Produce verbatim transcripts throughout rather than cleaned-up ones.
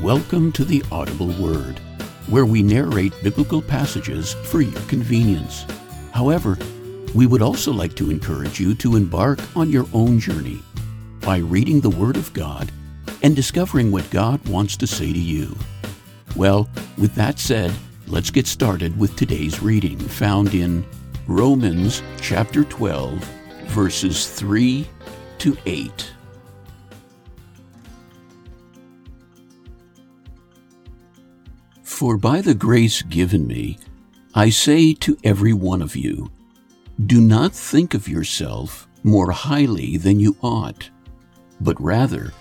Welcome to the Audible Word, where we narrate biblical passages for your convenience. However, we would also like to encourage you to embark on your own journey by reading the Word of God and discovering what God wants to say to you. Well, with that said, let's get started with today's reading found in Romans chapter twelve, verses three to eight. For by the grace given me, I say to every one of you, do not think of yourself more highly than you ought, but rather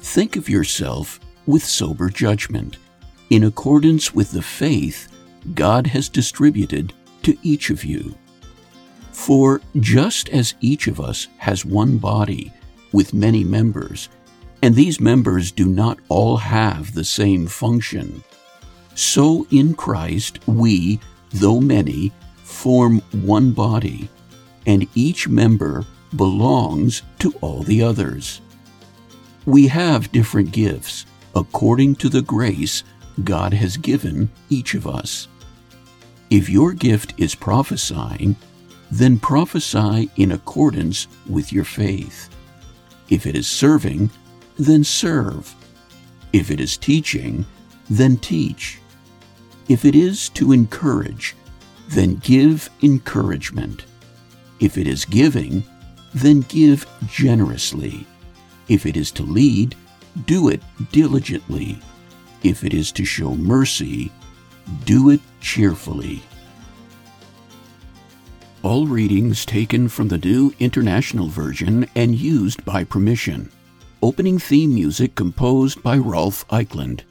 think of yourself with sober judgment, in accordance with the faith God has distributed to each of you. For just as each of us has one body with many members, and these members do not all have the same function, so in Christ we, though many, form one body, and each member belongs to all the others. We have different gifts according to the grace God has given each of us. If your gift is prophesying, then prophesy in accordance with your faith. If it is serving, then serve. If it is teaching, then teach. If it is to encourage, then give encouragement. If it is giving, then give generously. If it is to lead, do it diligently. If it is to show mercy, do it cheerfully. All readings taken from the New International Version and used by permission. Opening theme music composed by Rolf Eichlund.